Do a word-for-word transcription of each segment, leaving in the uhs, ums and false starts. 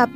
آپ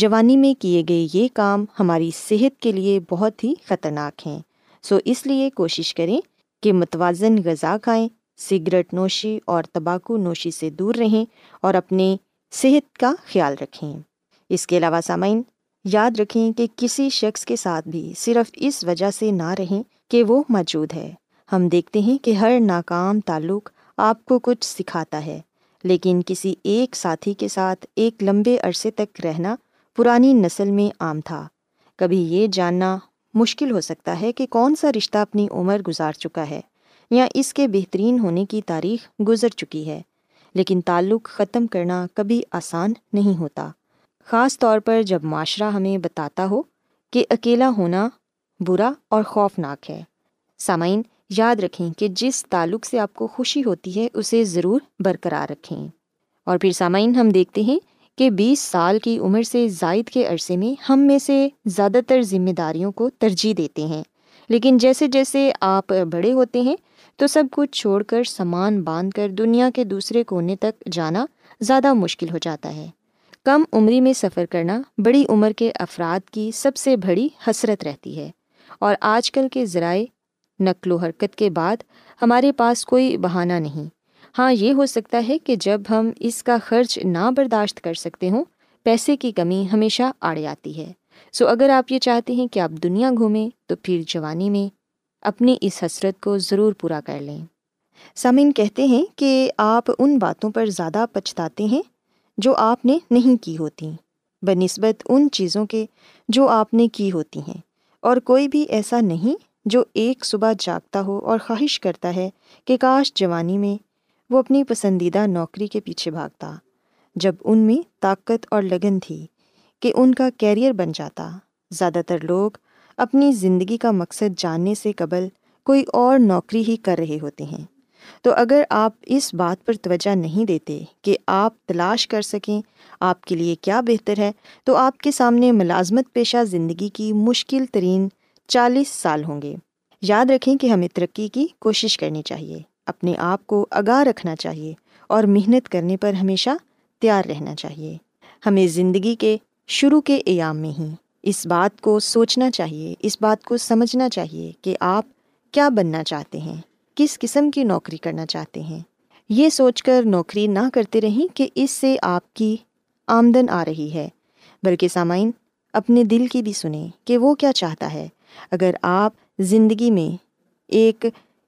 جوانی میں کیے گئے یہ کام ہماری صحت کے لیے بہت ہی خطرناک ہیں، سو اس لیے کوشش کریں کہ متوازن غذا کھائیں، سگریٹ نوشی اور تمباکو نوشی سے دور رہیں اور اپنے صحت کا خیال رکھیں۔ اس کے علاوہ سامعین، یاد رکھیں کہ کسی شخص کے ساتھ بھی صرف اس وجہ سے نہ رہیں کہ وہ موجود ہے۔ ہم دیکھتے ہیں کہ ہر ناکام تعلق آپ کو کچھ سکھاتا ہے، لیکن کسی ایک ساتھی کے ساتھ ایک لمبے عرصے تک رہنا پرانی نسل میں عام تھا۔ کبھی یہ جاننا مشکل ہو سکتا ہے کہ کون سا رشتہ اپنی عمر گزار چکا ہے یا اس کے بہترین ہونے کی تاریخ گزر چکی ہے، لیکن تعلق ختم کرنا کبھی آسان نہیں ہوتا، خاص طور پر جب معاشرہ ہمیں بتاتا ہو کہ اکیلا ہونا برا اور خوفناک ہے۔ سامعین، یاد رکھیں کہ جس تعلق سے آپ کو خوشی ہوتی ہے اسے ضرور برقرار رکھیں۔ اور پھر سامعین، ہم دیکھتے ہیں کہ بیس سال کی عمر سے زائد کے عرصے میں ہم میں سے زیادہ تر ذمہ داریوں کو ترجیح دیتے ہیں، لیکن جیسے جیسے آپ بڑے ہوتے ہیں تو سب کچھ چھوڑ کر سامان باندھ کر دنیا کے دوسرے کونے تک جانا زیادہ مشکل ہو جاتا ہے۔ کم عمری میں سفر کرنا بڑی عمر کے افراد کی سب سے بڑی حسرت رہتی ہے، اور آج کل کے ذرائع نقل و حرکت کے بعد ہمارے پاس کوئی بہانہ نہیں۔ ہاں، یہ ہو سکتا ہے کہ جب ہم اس کا خرچ نہ برداشت کر سکتے ہوں، پیسے کی کمی ہمیشہ آڑے آتی ہے۔ سو اگر آپ یہ چاہتے ہیں کہ آپ دنیا گھومیں تو پھر جوانی میں اپنی اس حسرت کو ضرور پورا کر لیں۔ سامعین کہتے ہیں کہ آپ ان باتوں پر زیادہ پچھتاتے ہیں جو آپ نے نہیں کی ہوتی، بنسبت ان چیزوں کے جو آپ نے کی ہوتی ہیں، اور کوئی بھی ایسا نہیں جو ایک صبح جاگتا ہو اور خواہش کرتا ہے کہ کاش جوانی میں وہ اپنی پسندیدہ نوکری کے پیچھے بھاگتا، جب ان میں طاقت اور لگن تھی کہ ان کا کیریئر بن جاتا۔ زیادہ تر لوگ اپنی زندگی کا مقصد جاننے سے قبل کوئی اور نوکری ہی کر رہے ہوتے ہیں۔ تو اگر آپ اس بات پر توجہ نہیں دیتے کہ آپ تلاش کر سکیں آپ کے لیے کیا بہتر ہے، تو آپ کے سامنے ملازمت پیشہ زندگی کی مشکل ترین چالیس سال ہوں گے۔ یاد رکھیں کہ ہمیں ترقی کی کوشش کرنی چاہیے، اپنے آپ کو آگاہ رکھنا چاہیے، اور محنت کرنے پر ہمیشہ تیار رہنا چاہیے۔ ہمیں زندگی کے شروع کے ایام میں ہی اس بات کو سوچنا چاہیے، اس بات کو سمجھنا چاہیے کہ آپ کیا بننا چاہتے ہیں، کس قسم کی نوکری کرنا چاہتے ہیں۔ یہ سوچ کر نوکری نہ کرتے رہیں کہ اس سے آپ کی آمدن آ رہی ہے، بلکہ سامعین اپنے دل کی بھی سنیں کہ وہ کیا چاہتا ہے۔ اگر آپ زندگی میں ایک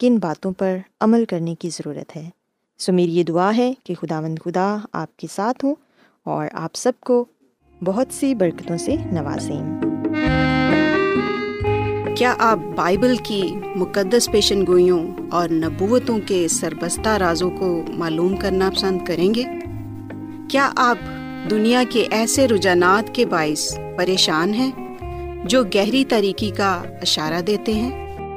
کن باتوں پر عمل کرنے کی ضرورت ہے۔ سو میری یہ دعا ہے کہ خداوند خدا آپ کے ساتھ ہوں اور آپ سب کو بہت سی برکتوں سے نوازیں۔ کیا آپ بائبل کی مقدس پیشن گوئیوں اور نبوتوں کے سربستہ رازوں کو معلوم کرنا پسند کریں گے؟ کیا آپ دنیا کے ایسے رجحانات کے باعث پریشان ہیں جو گہری تاریکی کا اشارہ دیتے ہیں؟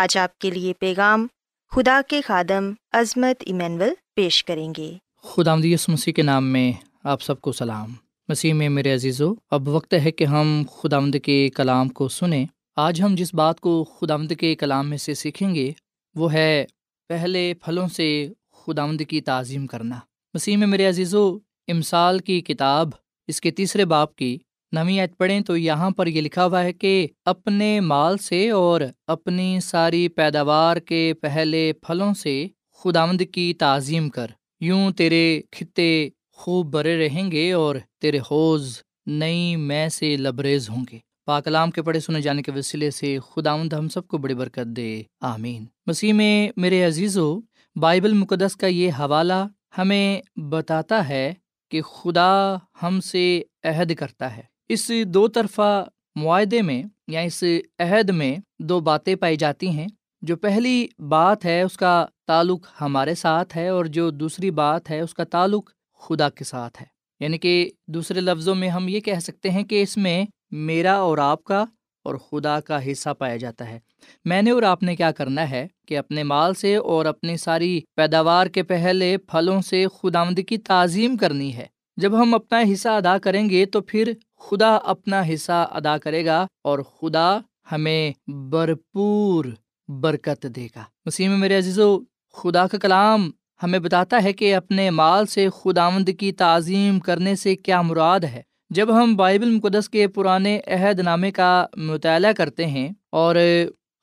آج آپ کے لیے پیغام خدا کے خادم عظمت ایمینول پیش کریں گے۔ خداوند یسوع مسیح کے نام میں آپ سب کو سلام۔ مسیح میں میرے عزیزو، اب وقت ہے کہ ہم خداوند کے کلام کو سنیں۔ آج ہم جس بات کو خداوند کے کلام میں سے سیکھیں گے وہ ہے پہلے پھلوں سے خداوند کی تعظیم کرنا۔ مسیح میں میرے عزیزو، امثال کی کتاب اس کے تیسرے باب کی نویں آیت پڑھیں تو یہاں پر یہ لکھا ہوا ہے کہ اپنے مال سے اور اپنی ساری پیداوار کے پہلے پھلوں سے خداوند کی تعظیم کر، یوں تیرے کھتے خوب بھرے رہیں گے اور تیرے حوض نئی مے سے لبریز ہوں گے۔ پاک کلام کے پڑھے سنے جانے کے وسیلے سے خداوند ہم سب کو بڑی برکت دے، آمین۔ مسیح میں میرے عزیزو، بائبل مقدس کا یہ حوالہ ہمیں بتاتا ہے کہ خدا ہم سے عہد کرتا ہے۔ اس دو طرفہ معاہدے میں یا اس عہد میں دو باتیں پائی جاتی ہیں۔ جو پہلی بات ہے اس کا تعلق ہمارے ساتھ ہے، اور جو دوسری بات ہے اس کا تعلق خدا کے ساتھ ہے۔ یعنی کہ دوسرے لفظوں میں ہم یہ کہہ سکتے ہیں کہ اس میں میرا اور آپ کا اور خدا کا حصہ پایا جاتا ہے۔ میں نے اور آپ نے کیا کرنا ہے کہ اپنے مال سے اور اپنی ساری پیداوار کے پہلے پھلوں سے خداوند کی تعظیم کرنی ہے۔ جب ہم اپنا حصہ ادا کریں گے تو پھر خدا اپنا حصہ ادا کرے گا، اور خدا ہمیں بھرپور برکت دے گا۔ مسیح میں میرے عزیزو، خدا کا کلام ہمیں بتاتا ہے کہ اپنے مال سے خداوند کی تعظیم کرنے سے کیا مراد ہے۔ جب ہم بائبل مقدس کے پرانے عہد نامے کا مطالعہ کرتے ہیں، اور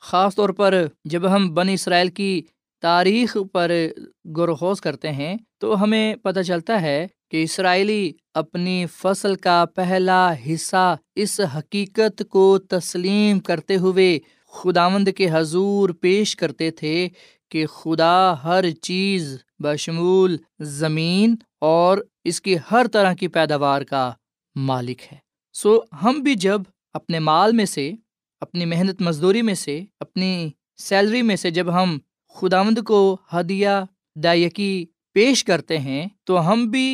خاص طور پر جب ہم بنی اسرائیل کی تاریخ پر غور و خوض کرتے ہیں، تو ہمیں پتہ چلتا ہے کہ اسرائیلی اپنی فصل کا پہلا حصہ اس حقیقت کو تسلیم کرتے ہوئے خداوند کے حضور پیش کرتے تھے کہ خدا ہر چیز بشمول زمین اور اس کی ہر طرح کی پیداوار کا مالک ہے۔ سو so, ہم بھی جب اپنے مال میں سے، اپنی محنت مزدوری میں سے، اپنی سیلری میں سے جب ہم خداوند کو ہدیہ دائیکی پیش کرتے ہیں، تو ہم بھی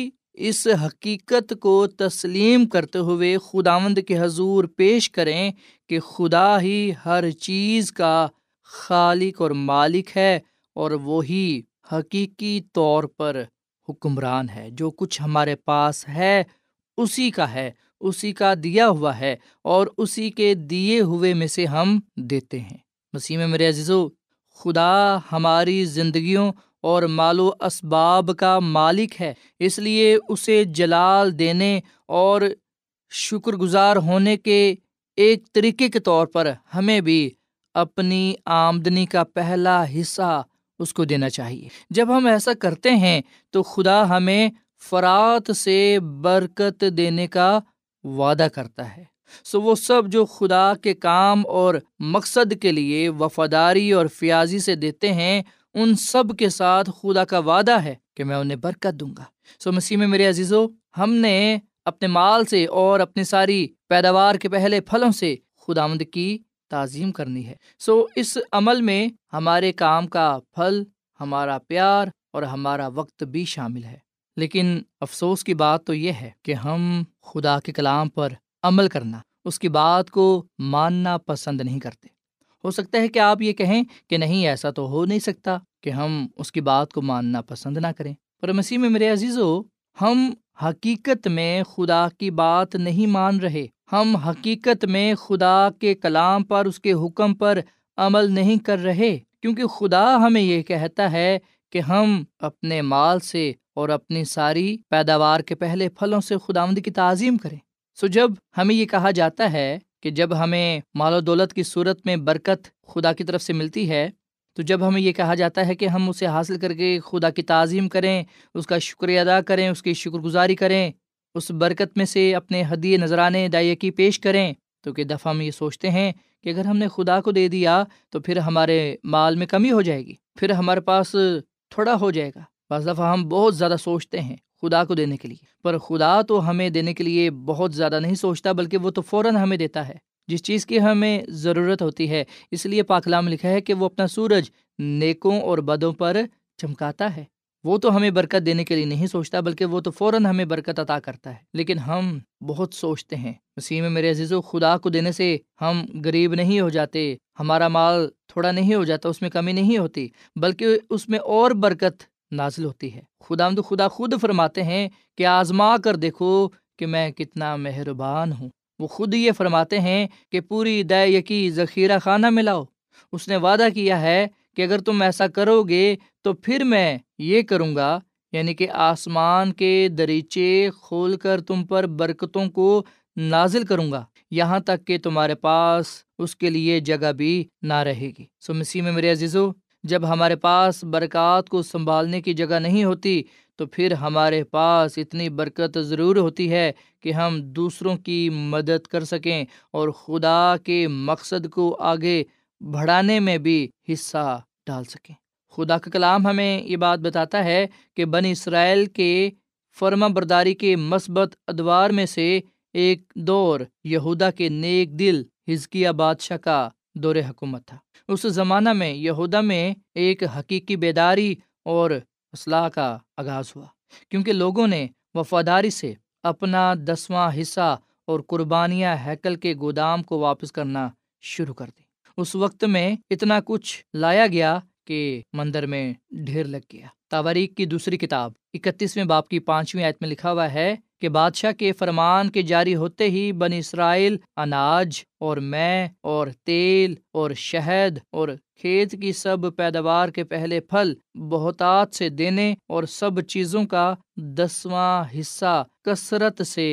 اس حقیقت کو تسلیم کرتے ہوئے خداوند کے حضور پیش کریں کہ خدا ہی ہر چیز کا خالق اور مالک ہے، اور وہی حقیقی طور پر حکمران ہے۔ جو کچھ ہمارے پاس ہے اسی کا ہے، اسی کا دیا ہوا ہے، اور اسی کے دیے ہوئے میں سے ہم دیتے ہیں۔ مسیح میں میرے عزیزو، خدا ہماری زندگیوں اور مال و اسباب کا مالک ہے، اس لیے اسے جلال دینے اور شکر گزار ہونے کے ایک طریقے کے طور پر ہمیں بھی اپنی آمدنی کا پہلا حصہ اس کو دینا چاہیے۔ جب ہم ایسا کرتے ہیں تو خدا ہمیں فرات سے برکت دینے کا وعدہ کرتا ہے۔ سو وہ سب جو خدا کے کام اور مقصد کے لیے وفاداری اور فیاضی سے دیتے ہیں، ان سب کے ساتھ خدا کا وعدہ ہے کہ میں انہیں برکت دوں گا۔ سو مسیح میں میرے عزیزو، ہم نے اپنے مال سے اور اپنی ساری پیداوار کے پہلے پھلوں سے خداوند کی تعظیم کرنی ہے۔ سو اس عمل میں ہمارے کام کا پھل، ہمارا پیار اور ہمارا وقت بھی شامل ہے۔ لیکن افسوس کی بات تو یہ ہے کہ ہم خدا کے کلام پر عمل کرنا، اس کی بات کو ماننا پسند نہیں کرتے۔ ہو سکتا ہے کہ آپ یہ کہیں کہ نہیں، ایسا تو ہو نہیں سکتا کہ ہم اس کی بات کو ماننا پسند نہ کریں، پر مسیح میں میرے عزیزو، ہم حقیقت میں خدا کی بات نہیں مان رہے۔ ہم حقیقت میں خدا کے کلام پر، اس کے حکم پر عمل نہیں کر رہے، کیونکہ خدا ہمیں یہ کہتا ہے کہ ہم اپنے مال سے اور اپنی ساری پیداوار کے پہلے پھلوں سے خداوند کی تعظیم کریں۔ سو جب ہمیں یہ کہا جاتا ہے کہ جب ہمیں مال و دولت کی صورت میں برکت خدا کی طرف سے ملتی ہے، تو جب ہمیں یہ کہا جاتا ہے کہ ہم اسے حاصل کر کے خدا کی تعظیم کریں، اس کا شکریہ ادا کریں، اس کی شکر گزاری کریں، اس برکت میں سے اپنے ہدیے، نذرانے، دائیکی پیش کریں، تو کہ دفعہ ہم یہ سوچتے ہیں کہ اگر ہم نے خدا کو دے دیا تو پھر ہمارے مال میں کمی ہو جائے گی، پھر ہمارے پاس تھوڑا ہو جائے گا۔ بعض دفعہ ہم بہت زیادہ سوچتے ہیں خدا کو دینے کے لیے، پر خدا تو ہمیں دینے کے لیے بہت زیادہ نہیں سوچتا، بلکہ وہ تو فوراً ہمیں دیتا ہے جس چیز کی ہمیں ضرورت ہوتی ہے۔ اس لیے پاک کلام لکھا ہے کہ وہ اپنا سورج نیکوں اور بدوں پر چمکاتا ہے۔ وہ تو ہمیں برکت دینے کے لیے نہیں سوچتا، بلکہ وہ تو فوراً ہمیں برکت عطا کرتا ہے، لیکن ہم بہت سوچتے ہیں۔ مسیح میں میرے عزیزو، خدا کو دینے سے ہم غریب نہیں ہو جاتے، ہمارا مال تھوڑا نہیں ہو جاتا، اس میں کمی نہیں ہوتی، بلکہ اس میں اور برکت نازل ہوتی ہے۔ خداوند خدا خود فرماتے ہیں کہ آزما کر دیکھو کہ میں کتنا مہربان ہوں۔ وہ خود یہ فرماتے ہیں کہ پوری دائیکی ذخیرہ خانہ میں لاؤ۔ اس نے وعدہ کیا ہے کہ اگر تم ایسا کرو گے تو پھر میں یہ کروں گا، یعنی کہ آسمان کے دریچے کھول کر تم پر برکتوں کو نازل کروں گا، یہاں تک کہ تمہارے پاس اس کے لیے جگہ بھی نہ رہے گی۔ سو مسیح میں میرے عزیزو، جب ہمارے پاس برکات کو سنبھالنے کی جگہ نہیں ہوتی، تو پھر ہمارے پاس اتنی برکت ضرور ہوتی ہے کہ ہم دوسروں کی مدد کر سکیں اور خدا کے مقصد کو آگے بڑھانے میں بھی حصہ ڈال سکیں۔ خدا کا کلام ہمیں یہ بات بتاتا ہے کہ بنی اسرائیل کے فرما برداری کے مثبت ادوار میں سے ایک دور یہودا کے نیک دل حزقیہ بادشاہ کا دور حکومت تھا۔ اس زمانہ میں یہودا میں ایک حقیقی بیداری اور اصلاح کا آغاز ہوا، کیونکہ لوگوں نے وفاداری سے اپنا دسواں حصہ اور قربانیاں ہیکل کے گودام کو واپس کرنا شروع کر دی۔ اس وقت میں اتنا کچھ لایا گیا کہ مندر میں ڈھیر لگ گیا۔ تواریخ کی دوسری کتاب اکتیسویں باب کی پانچویں آیت میں لکھا ہوا ہے کہ بادشاہ کے فرمان کے جاری ہوتے ہی بنی اسرائیل اناج اور مے اور تیل اور شہد اور کھیت کی سب پیداوار کے پہلے پھل بہتات سے دینے اور سب چیزوں کا دسواں حصہ کثرت سے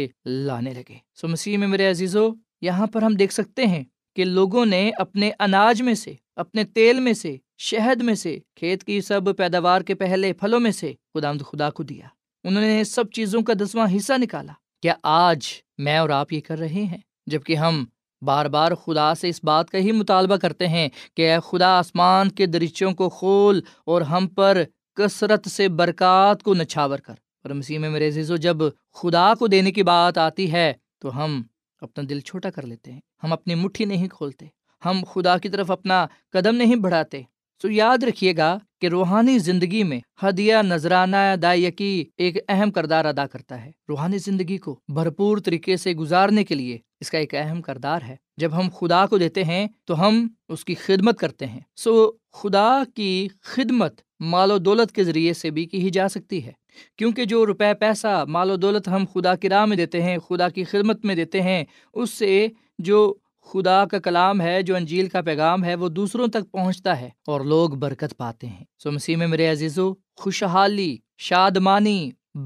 لانے لگے۔ سو مسیح میں میرے عزیزو، یہاں پر ہم دیکھ سکتے ہیں کہ لوگوں نے اپنے اناج میں سے، اپنے تیل میں سے، شہد میں سے، کھیت کی سب پیداوار کے پہلے پھلوں میں سے خداوند خدا کو دیا۔ انہوں نے سب چیزوں کا دسواں حصہ نکالا۔ کیا آج میں اور آپ یہ کر رہے ہیں؟ جبکہ ہم بار بار خدا سے اس بات کا ہی مطالبہ کرتے ہیں کہ اے خدا آسمان کے دریچوں کو کھول اور ہم پر کثرت سے برکات کو نچھاور کر۔ اور مسیح میں میرے عزیزو، جب خدا کو دینے کی بات آتی ہے تو ہم اپنا دل چھوٹا کر لیتے ہیں، ہم اپنی مٹھی نہیں کھولتے، ہم خدا کی طرف اپنا قدم نہیں بڑھاتے۔ سو یاد رکھیے گا کہ روحانی زندگی میں ہدیہ نذرانہ دائیقی ایک اہم کردار ادا کرتا ہے۔ روحانی زندگی کو بھرپور طریقے سے گزارنے کے لیے اس کا ایک اہم کردار ہے۔ جب ہم خدا کو دیتے ہیں تو ہم اس کی خدمت کرتے ہیں۔ سو خدا کی خدمت مال و دولت کے ذریعے سے بھی کی ہی جا سکتی ہے، کیونکہ جو روپے پیسہ مال و دولت ہم خدا کی راہ میں دیتے ہیں، خدا کی خدمت میں دیتے ہیں، اس سے جو خدا کا کلام ہے، جو انجیل کا پیغام ہے، وہ دوسروں تک پہنچتا ہے اور لوگ برکت پاتے ہیں۔ سو مسیح میں میرے عزیزو، خوشحالی، شادمانی،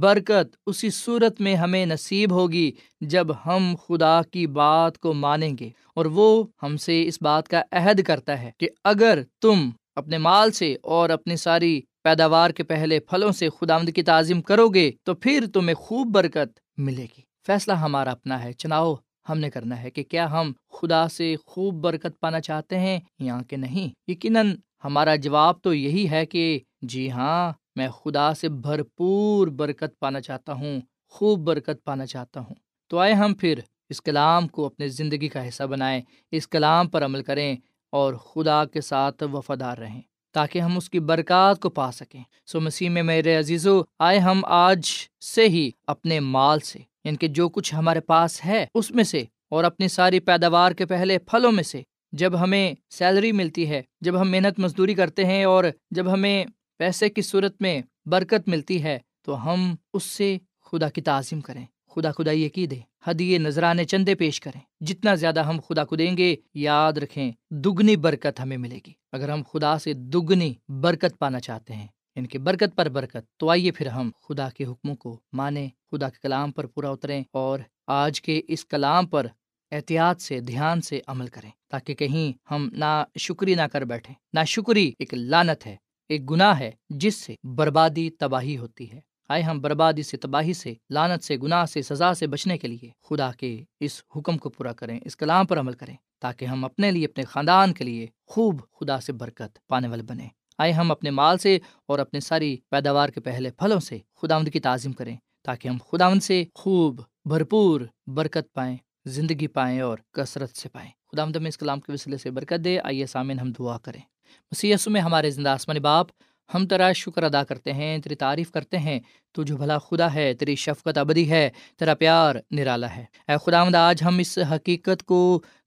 برکت اسی صورت میں ہمیں نصیب ہوگی جب ہم خدا کی بات کو مانیں گے، اور وہ ہم سے اس بات کا عہد کرتا ہے کہ اگر تم اپنے مال سے اور اپنی ساری پیداوار کے پہلے پھلوں سے خداوند کی تعظیم کرو گے تو پھر تمہیں خوب برکت ملے گی۔ فیصلہ ہمارا اپنا ہے، چناؤ ہم نے کرنا ہے کہ کیا ہم خدا سے خوب برکت پانا چاہتے ہیں یا کہ نہیں۔ یقیناً ہمارا جواب تو یہی ہے کہ جی ہاں، میں خدا سے بھرپور برکت پانا چاہتا ہوں، خوب برکت پانا چاہتا ہوں۔ تو آئے ہم پھر اس کلام کو اپنے زندگی کا حصہ بنائیں، اس کلام پر عمل کریں اور خدا کے ساتھ وفادار رہیں تاکہ ہم اس کی برکات کو پا سکیں۔ سو مسیح میں میرے عزیزو، آئے ہم آج سے ہی اپنے مال سے، یعنی کہ جو کچھ ہمارے پاس ہے اس میں سے، اور اپنی ساری پیداوار کے پہلے پھلوں میں سے، جب ہمیں سیلری ملتی ہے، جب ہم محنت مزدوری کرتے ہیں اور جب ہمیں پیسے کی صورت میں برکت ملتی ہے، تو ہم اس سے خدا کی تعظیم کریں، خدا خدائی کی دیں، ہدیے نذرانے چندے پیش کریں۔ جتنا زیادہ ہم خدا کو دیں گے، یاد رکھیں دگنی برکت ہمیں ملے گی۔ اگر ہم خدا سے دگنی برکت پانا چاہتے ہیں، ان کی برکت پر برکت، تو آئیے پھر ہم خدا کے حکموں کو مانیں، خدا کے کلام پر پورا اتریں اور آج کے اس کلام پر احتیاط سے، دھیان سے عمل کریں تاکہ کہیں ہم ناشکری نہ کر بیٹھیں۔ ناشکری ایک لعنت ہے، ایک گناہ ہے جس سے بربادی، تباہی ہوتی ہے۔ آئے ہم بربادی سے، تباہی سے، لعنت سے، گناہ سے، سزا سے بچنے کے لیے خدا کے اس حکم کو پورا کریں، اس کلام پر عمل کریں تاکہ ہم اپنے لیے، اپنے خاندان کے لیے خوب خدا سے برکت پانے والے بنیں۔ آئے ہم اپنے مال سے اور اپنے ساری پیداوار کے پہلے پھلوں سے خداوند کی تعظیم کریں تاکہ ہم خداوند سے خوب بھرپور برکت پائیں، زندگی پائیں اور کثرت سے پائیں۔ خداوند ہمیں اس کلام کے وسیلے سے برکت دے۔ آئیے سامعین ہم دعا کریں۔ مسیح یسوع میں ہمارے زندہ آسمانی باپ، ہم تیرا شکر ادا کرتے ہیں، تیری تعریف کرتے ہیں، تو جو بھلا خدا ہے، تیری شفقت ابدی ہے، تیرا پیار نرالا ہے۔ اے خداوند، آج ہم اس حقیقت کو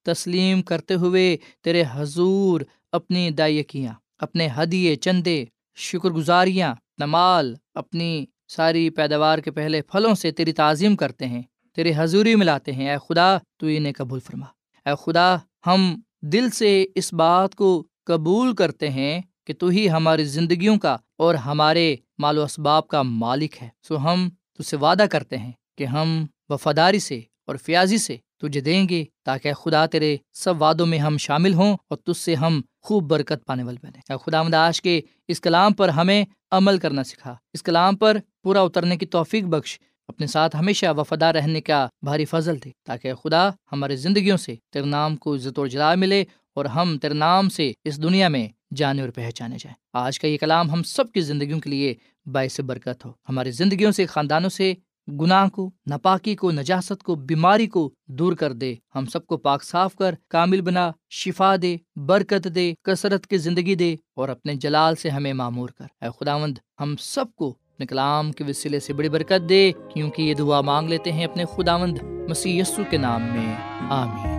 تسلیم کرتے ہوئے تیرے حضور اپنی دائیقیاں، اپنے ہدیے، چندے، شکر گزاریاں، نمال، اپنی ساری پیداوار کے پہلے پھلوں سے تیری تعظیم کرتے ہیں، تیری حضوری ملاتے ہیں۔ اے خدا، تو انہیں قبول فرما۔ اے خدا، ہم دل سے اس بات کو قبول کرتے ہیں کہ تو ہی ہماری زندگیوں کا اور ہمارے مال و اسباب کا مالک ہے۔ سو ہم تجھ سے وعدہ کرتے ہیں کہ ہم وفاداری سے اور فیاضی سے تجھے دیں گے تاکہ خدا تیرے سب وعدوں میں ہم شامل ہوں اور تجھ سے ہم خوب برکت پانے والے بنیں۔ اے خداوند، آج کے اس کلام پر ہمیں عمل کرنا سکھا، اس کلام پر پورا اترنے کی توفیق بخش، اپنے ساتھ ہمیشہ وفادار رہنے کا بھاری فضل دے تاکہ خدا ہماری زندگیوں سے تیرے نام کو عزت اور جلال ملے اور ہم تیرے نام سے اس دنیا میں جانے اور پہچانے جائیں۔ آج کا یہ کلام ہم سب کی زندگیوں کے لیے باعث برکت ہو، ہماری زندگیوں سے، خاندانوں سے گناہ کو، ناپاکی کو، نجاست کو، بیماری کو دور کر دے، ہم سب کو پاک صاف کر، کامل بنا، شفا دے، برکت دے، کثرت کی زندگی دے اور اپنے جلال سے ہمیں معمور کر۔ اے خداوند، ہم سب کو اپنے کلام کے وسیلے سے بڑی برکت دے، کیونکہ یہ دعا مانگ لیتے ہیں اپنے خداوند مسیح یسوع کے نام میں، آمین۔